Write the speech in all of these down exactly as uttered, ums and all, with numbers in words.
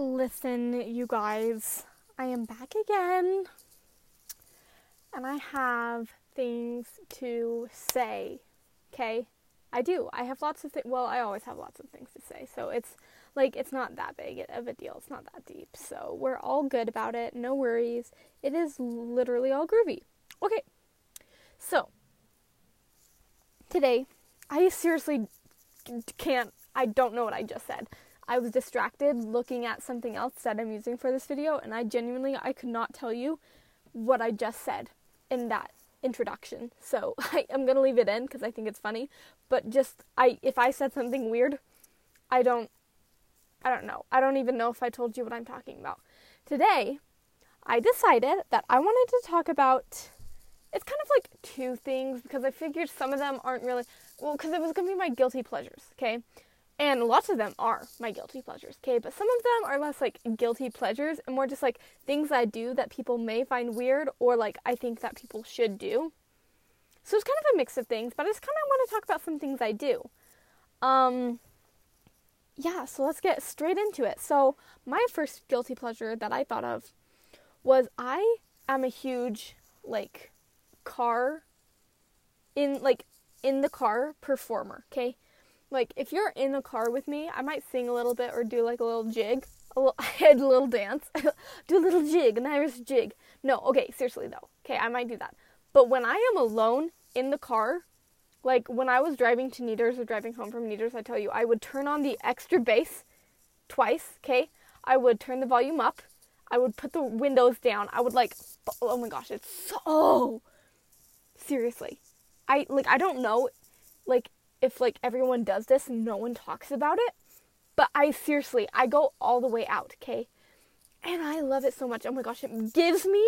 Listen, you guys, I am back again, and I have things to say, okay? I do. I have lots of things. Well, I always have lots of things to say, so it's, like, it's not that big of a deal. It's not that deep, so we're all good about it. No worries. It is literally all groovy. Okay, so today, I seriously can't, I don't know what I just said. I was distracted looking at something else that I'm using for this video, and I genuinely, I could not tell you what I just said in that introduction. So I, I'm going to leave it in because I think it's funny, but just, I, if I said something weird, I don't, I don't know. I don't even know if I told you what I'm talking about. Today, I decided that I wanted to talk about, it's kind of like two things because I figured some of them aren't really, well, because it was going to be my guilty pleasures, okay? And lots of them are my guilty pleasures, okay? But some of them are less, like, guilty pleasures and more just, like, things I do that people may find weird or, like, I think that people should do. So it's kind of a mix of things, but I just kind of want to talk about some things I do. Um, yeah, so let's get straight into it. So my first guilty pleasure that I thought of was I am a huge, like, car, in, like, in the car performer, okay? Like, if you're in a car with me, I might sing a little bit or do, like, a little jig. A little, a little dance. Do a little jig, an Irish jig. No, okay, seriously, though. Okay, I might do that. But when I am alone in the car, like, when I was driving to Needers or driving home from Needers, I tell you, I would turn on the extra bass twice, okay? I would turn the volume up. I would put the windows down. I would, like, oh, my gosh, it's so... Seriously. I, like, I don't know, like... if, like, everyone does this and no one talks about it, but I seriously, I go all the way out, okay? And I love it so much. Oh my gosh, it gives me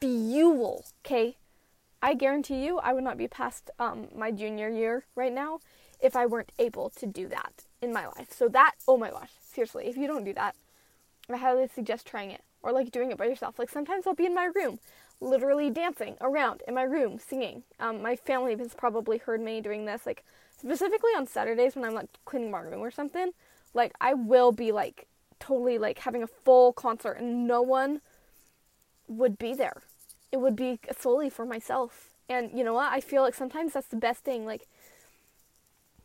fuel, okay? I guarantee you I would not be past um, my junior year right now if I weren't able to do that in my life. So that, oh my gosh, seriously, if you don't do that, I highly suggest trying it or, like, doing it by yourself. Like, sometimes I'll be in my room, literally dancing around in my room, singing. Um, my family has probably heard me doing this, like, specifically on Saturdays when I'm, like, cleaning my room or something. Like, I will be, like, totally, like, having a full concert and no one would be there. It would be solely for myself. And you know what? I feel like sometimes that's the best thing. Like,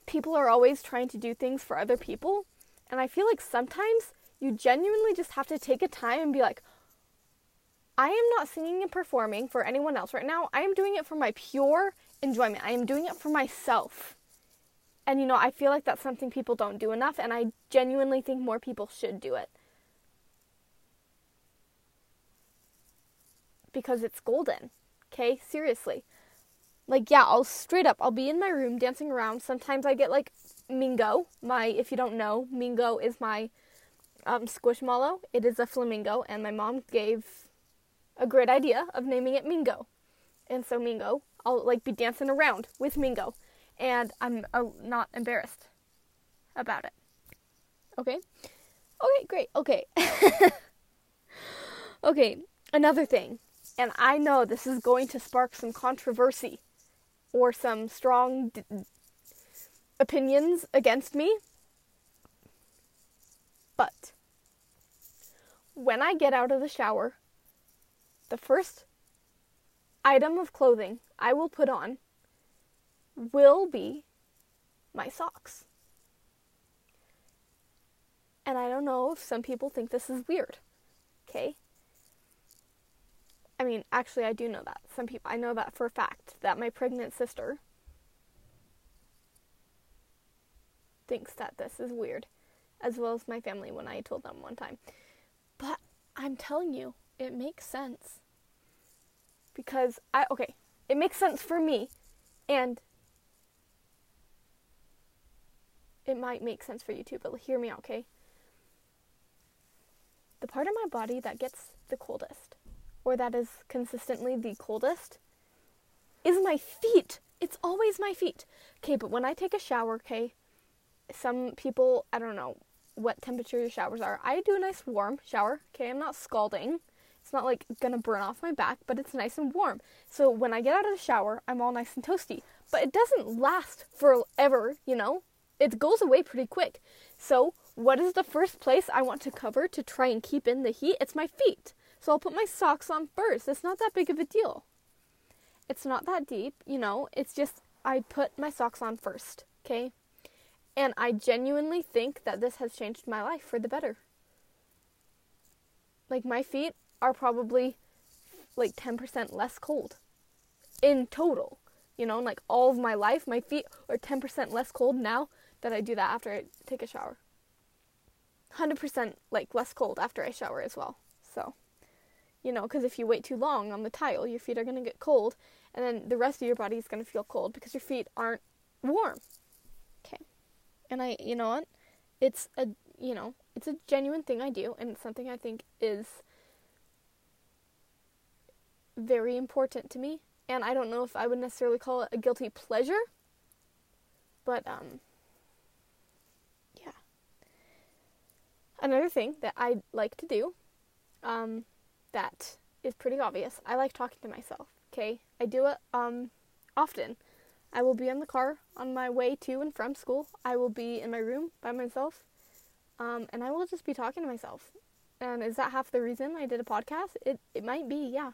people are always trying to do things for other people. And I feel like sometimes you genuinely just have to take a time and be like, I am not singing and performing for anyone else right now. I am doing it for my pure enjoyment. I am doing it for myself. And, you know, I feel like that's something people don't do enough, and I genuinely think more people should do it. Because it's golden. Okay? Seriously. Like, yeah, I'll straight up, I'll be in my room dancing around. Sometimes I get, like, Mingo. My, if you don't know, Mingo is my um, squishmallow. It is a flamingo, and my mom gave a great idea of naming it Mingo. And so Mingo, I'll, like, be dancing around with Mingo. And I'm uh, not embarrassed about it. Okay? Okay, great. Okay. Okay, another thing. And I know this is going to spark some controversy or some strong d- opinions against me. But when I get out of the shower, the first item of clothing I will put on will be my socks. And I don't know if some people think this is weird, okay? I mean, actually, I do know that. Some people, I know that for a fact, that my pregnant sister thinks that this is weird, as well as my family when I told them one time. But I'm telling you, it makes sense. Because I, okay, it makes sense for me, and it might make sense for you too, but hear me out, okay? The part of my body that gets the coldest, or that is consistently the coldest, is my feet. It's always my feet. Okay, but when I take a shower, okay, some people, I don't know what temperature your showers are. I do a nice warm shower, okay? I'm not scalding. It's not, like, gonna burn off my back, but it's nice and warm. So when I get out of the shower, I'm all nice and toasty. But it doesn't last forever, you know? it goes away pretty quick. So what is the first place I want to cover to try and keep in the heat? It's my feet. So I'll put my socks on first. It's not that big of a deal. It's not that deep, you know. It's just I put my socks on first, okay? And I genuinely think that this has changed my life for the better. Like, my feet are probably like ten percent less cold in total. You know, like all of my life, my feet are ten percent less cold now that I do that after I take a shower. one hundred percent like less cold after I shower as well. So, you know, because if you wait too long on the tile, your feet are going to get cold. And then the rest of your body is going to feel cold because your feet aren't warm. Okay. And I, you know what? It's a, you know, it's a genuine thing I do. And it's something I think is very important to me. And I don't know if I would necessarily call it a guilty pleasure. But, um, yeah. Another thing that I like to do, um, that is pretty obvious. I like talking to myself. Okay, I do it um, often. I will be in the car on my way to and from school. I will be in my room by myself, um, and I will just be talking to myself. And is that half the reason I did a podcast? It it might be, yeah,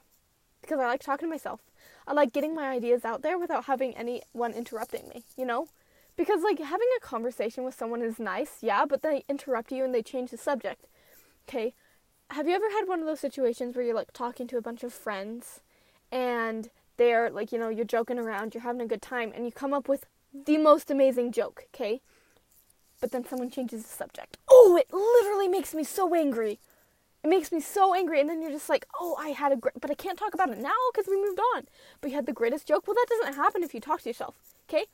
because I like talking to myself. I like getting my ideas out there without having anyone interrupting me, you know? Because, like, having a conversation with someone is nice, yeah, but they interrupt you and they change the subject. Okay, have you ever had one of those situations where you're, like, talking to a bunch of friends, and they're like, you know, you're joking around, you're having a good time, and you come up with the most amazing joke, okay? But then someone changes the subject. Oh, it literally makes me so angry. It makes me so angry. And then you're just like, oh, I had a great, but I can't talk about it now because we moved on. But you had the greatest joke. Well, that doesn't happen if you talk to yourself, okay?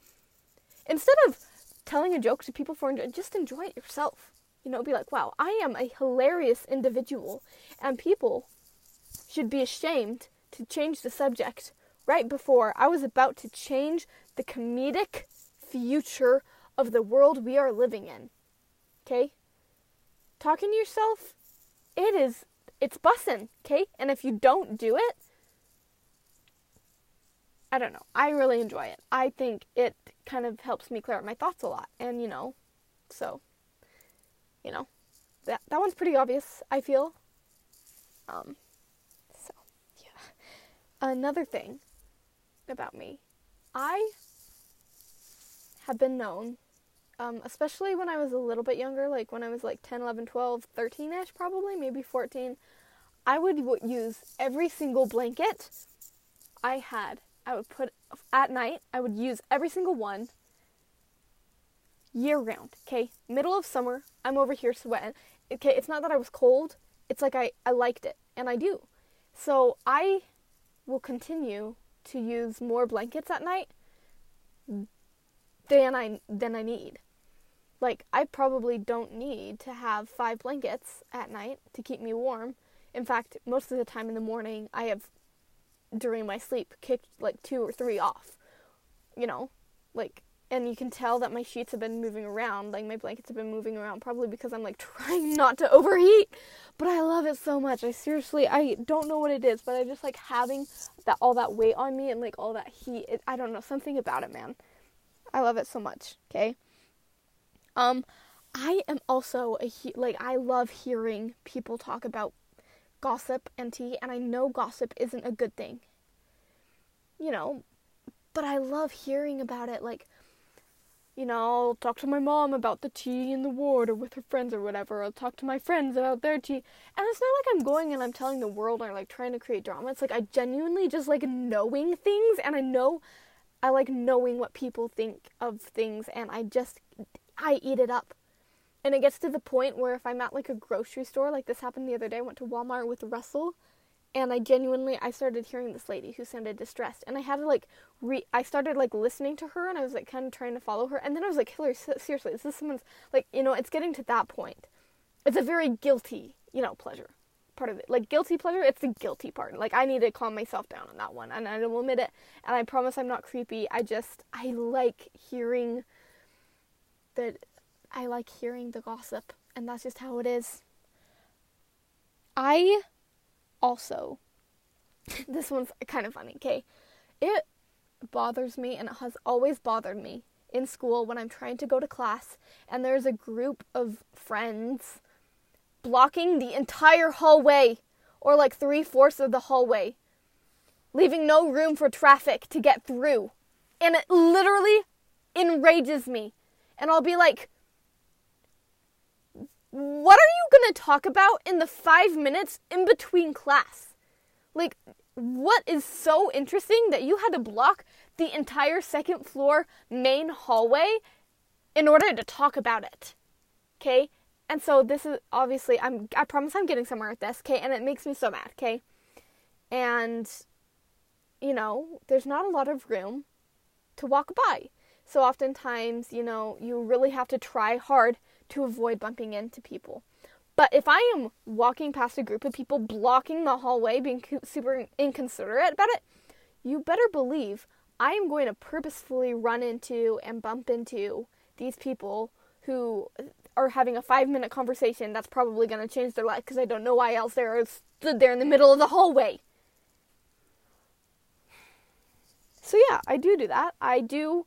Instead of telling a joke to people for, just enjoy it yourself. You know, be like, wow, I am a hilarious individual. And people should be ashamed to change the subject right before I was about to change the comedic future of the world we are living in. Okay? Talking to yourself, it is, it's bussin', okay? And if you don't do it, I don't know. I really enjoy it. I think it kind of helps me clear up my thoughts a lot. And, you know, so, you know, that, that one's pretty obvious, I feel. Um... Another thing about me, I have been known, um, especially when I was a little bit younger, like when I was like ten, eleven, twelve, thirteen-ish probably, maybe fourteen, I would w- use every single blanket I had. I would put, at night, I would use every single one year round, okay? Middle of summer, I'm over here sweating. Okay, it's not that I was cold, it's like I, I liked it, and I do. So I will continue to use more blankets at night than I than I need. Like, I probably don't need to have five blankets at night to keep me warm. In fact, most of the time in the morning, I have, during my sleep, kicked like two or three off. You know, like, and you can tell that my sheets have been moving around, like my blankets have been moving around, probably because I'm like trying not to overheat, but I love it so much. I seriously, I don't know what it is, but I just like having that, all that weight on me and like all that heat. It, I don't know, something about it, man. I love it so much, okay? Um, I am also a, he- like, I love hearing people talk about gossip and tea, and I know gossip isn't a good thing, you know, but I love hearing about it, like, you know, I'll talk to my mom about the tea in the ward or with her friends or whatever. I'll talk to my friends about their tea. And it's not like I'm going and I'm telling the world or, like, trying to create drama. It's like I genuinely just like knowing things. And I know, I like knowing what people think of things. And I just, I eat it up. And it gets to the point where if I'm at, like, a grocery store, like this happened the other day. I went to Walmart with Russell. And I genuinely, I started hearing this lady who sounded distressed. And I had to, like, re- I started, like, listening to her. And I was, like, kind of trying to follow her. And then I was like, Hillary, seriously, is this someone's, like, you know, it's getting to that point. It's a very guilty, you know, pleasure part of it. Like, guilty pleasure, it's the guilty part. Like, I need to calm myself down on that one. And I will admit it. And I promise I'm not creepy. I just, I like hearing the, I like hearing the gossip. And that's just how it is. I... Also, this one's kind of funny, okay? It bothers me, and it has always bothered me, in school when I'm trying to go to class, and there's a group of friends blocking the entire hallway, or like three-fourths of the hallway, leaving no room for traffic to get through. And it literally enrages me. And I'll be like, what are you going to talk about in the five minutes in between class? Like, what is so interesting that you had to block the entire second floor main hallway in order to talk about it? Okay? And so this is obviously, I'm, I promise I'm getting somewhere with this, okay? And it makes me so mad, okay? And, you know, there's not a lot of room to walk by. So oftentimes, you know, you really have to try hard to avoid bumping into people. But if I am walking past a group of people blocking the hallway, being super inconsiderate about it, you better believe I am going to purposefully run into and bump into these people who are having a five-minute conversation that's probably going to change their life, because I don't know why else they're stood there in the middle of the hallway. So yeah, I do do that. I do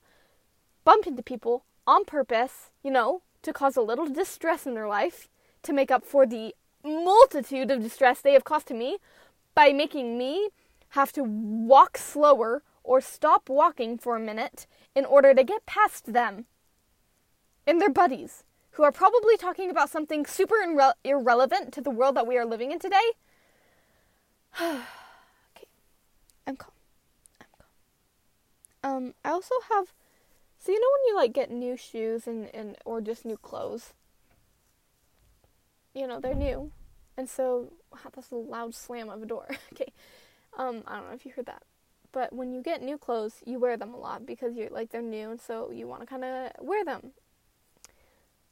bump into people on purpose, you know, to cause a little distress in their life, to make up for the multitude of distress they have caused to me by making me have to walk slower or stop walking for a minute in order to get past them and their buddies, who are probably talking about something super irre- irrelevant to the world that we are living in today. Okay, I'm calm. I'm calm. Um, I also have, so you know when you like get new shoes and, and or just new clothes? You know, they're new. And so, wow, that's a loud slam of a door. Okay, um, I don't know if you heard that. But when you get new clothes, you wear them a lot because you're like, they're new, and so you want to kind of wear them.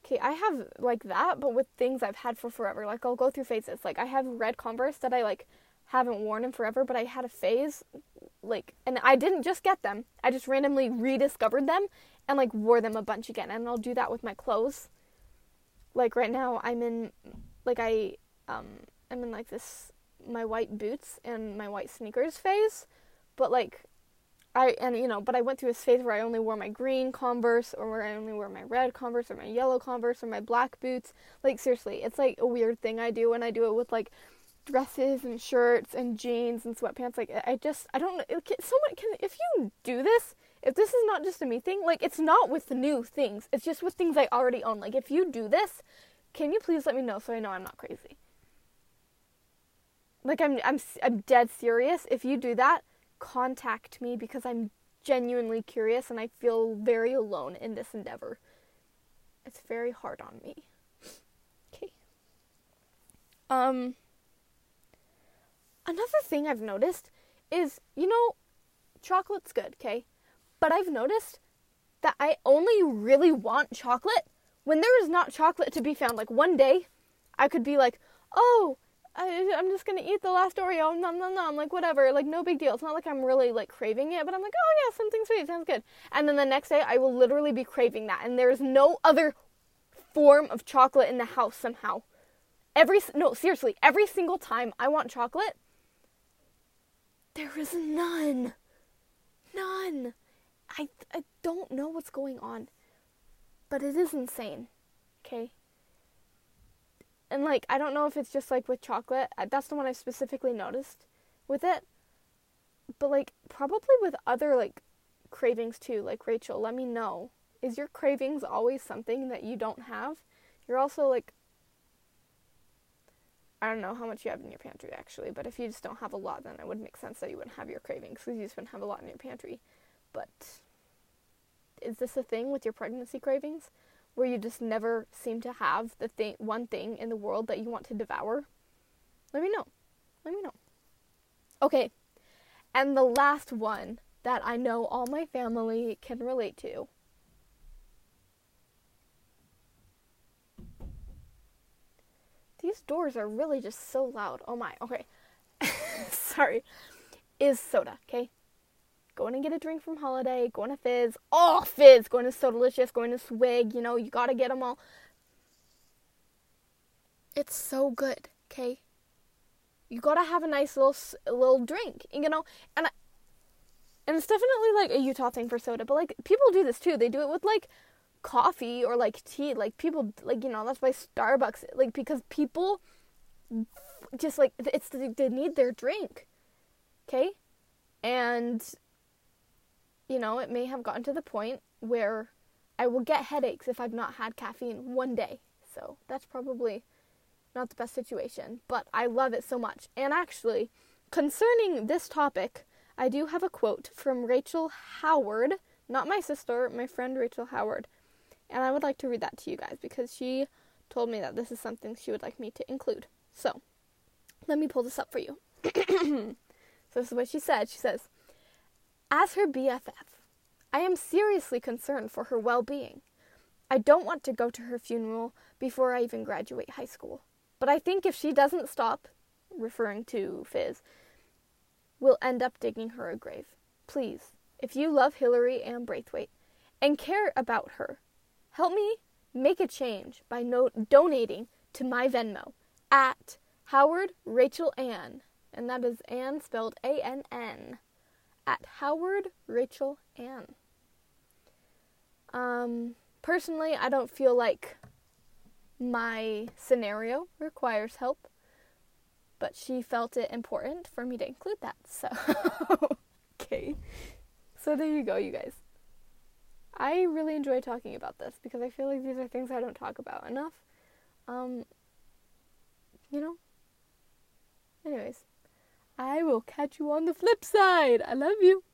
Okay, I have like that, but with things I've had for forever. Like, I'll go through phases. Like, I have red Converse that I like haven't worn in forever, but I had a phase, like, and I didn't just get them. I just randomly rediscovered them and like wore them a bunch again. And I'll do that with my clothes. Like right now, I'm in, like I, um, I'm in like this my white boots and my white sneakers phase. But, like, I, and, you know, but I went through this phase where I only wore my green Converse, or where I only wore my red Converse, or my yellow Converse, or my black boots. Like, seriously, it's, like, a weird thing I do, and I do it with, like, dresses and shirts and jeans and sweatpants. Like, I just, I don't know, someone can, if you do this, if this is not just a me thing, like, it's not with new things. It's just with things I already own. Like, if you do this, can you please let me know so I know I'm not crazy? Like, I'm, I'm, I'm dead serious. If you do that, contact me, because I'm genuinely curious and I feel very alone in this endeavor. It's very hard on me. Okay. Um, another thing I've noticed is, you know, chocolate's good, okay? But I've noticed that I only really want chocolate when there is not chocolate to be found. Like, one day I could be like, oh, I, I'm just going to eat the last Oreo, nom nom nom, like whatever, like no big deal. It's not like I'm really like craving it, but I'm like, oh yeah, something sweet, sounds good. And then the next day I will literally be craving that, and there is no other form of chocolate in the house somehow. Every, no, seriously, every single time I want chocolate, there is none. None. I, I don't know what's going on, but it is insane, okay? And, like, I don't know if it's just, like, with chocolate. That's the one I specifically noticed with it. But, like, probably with other, like, cravings, too. Like, Rachel, let me know. Is your cravings always something that you don't have? You're also, like, I don't know how much you have in your pantry, actually. But if you just don't have a lot, then it would make sense that you wouldn't have your cravings, because you just wouldn't have a lot in your pantry. But is this a thing with your pregnancy cravings, where you just never seem to have the thing, one thing in the world that you want to devour? Let me know. Let me know. Okay, and the last one that I know all my family can relate to. These doors are really just so loud. Oh my, okay. Sorry. Is soda, okay? Going to get a drink from Holiday, going to Fizz, all oh, Fizz, going to Sodalicious, going to Swig, you know, you got to get them all. It's so good, okay? You got to have a nice little little drink, you know, and I, And it's definitely, like, a Utah thing for soda. But, like, people do this, too. They do it with, like, coffee or, like, tea. Like, people, like, you know, that's why Starbucks, like, because people just, like, it's they need their drink. Okay? And, you know, it may have gotten to the point where I will get headaches if I've not had caffeine one day. So that's probably not the best situation. But I love it so much. And actually, concerning this topic, I do have a quote from Rachel Howard, not my sister, my friend Rachel Howard. And I would like to read that to you guys because she told me that this is something she would like me to include. So, let me pull this up for you. So this is what she said. She says, "As her B F F, I am seriously concerned for her well-being. I don't want to go to her funeral before I even graduate high school. But I think if she doesn't stop," referring to Fizz, "we'll end up digging her a grave. Please, if you love Hillary and Braithwaite and care about her, help me make a change by no- donating to my Venmo at Howard Rachel Ann." And that is Ann spelled A N N. At Howard Rachel Ann. Um, personally, I don't feel like my scenario requires help. But she felt it important for me to include that. So, okay. So there you go, you guys. I really enjoy talking about this because I feel like these are things I don't talk about enough. Um, you know? Anyways, I will catch you on the flip side. I love you.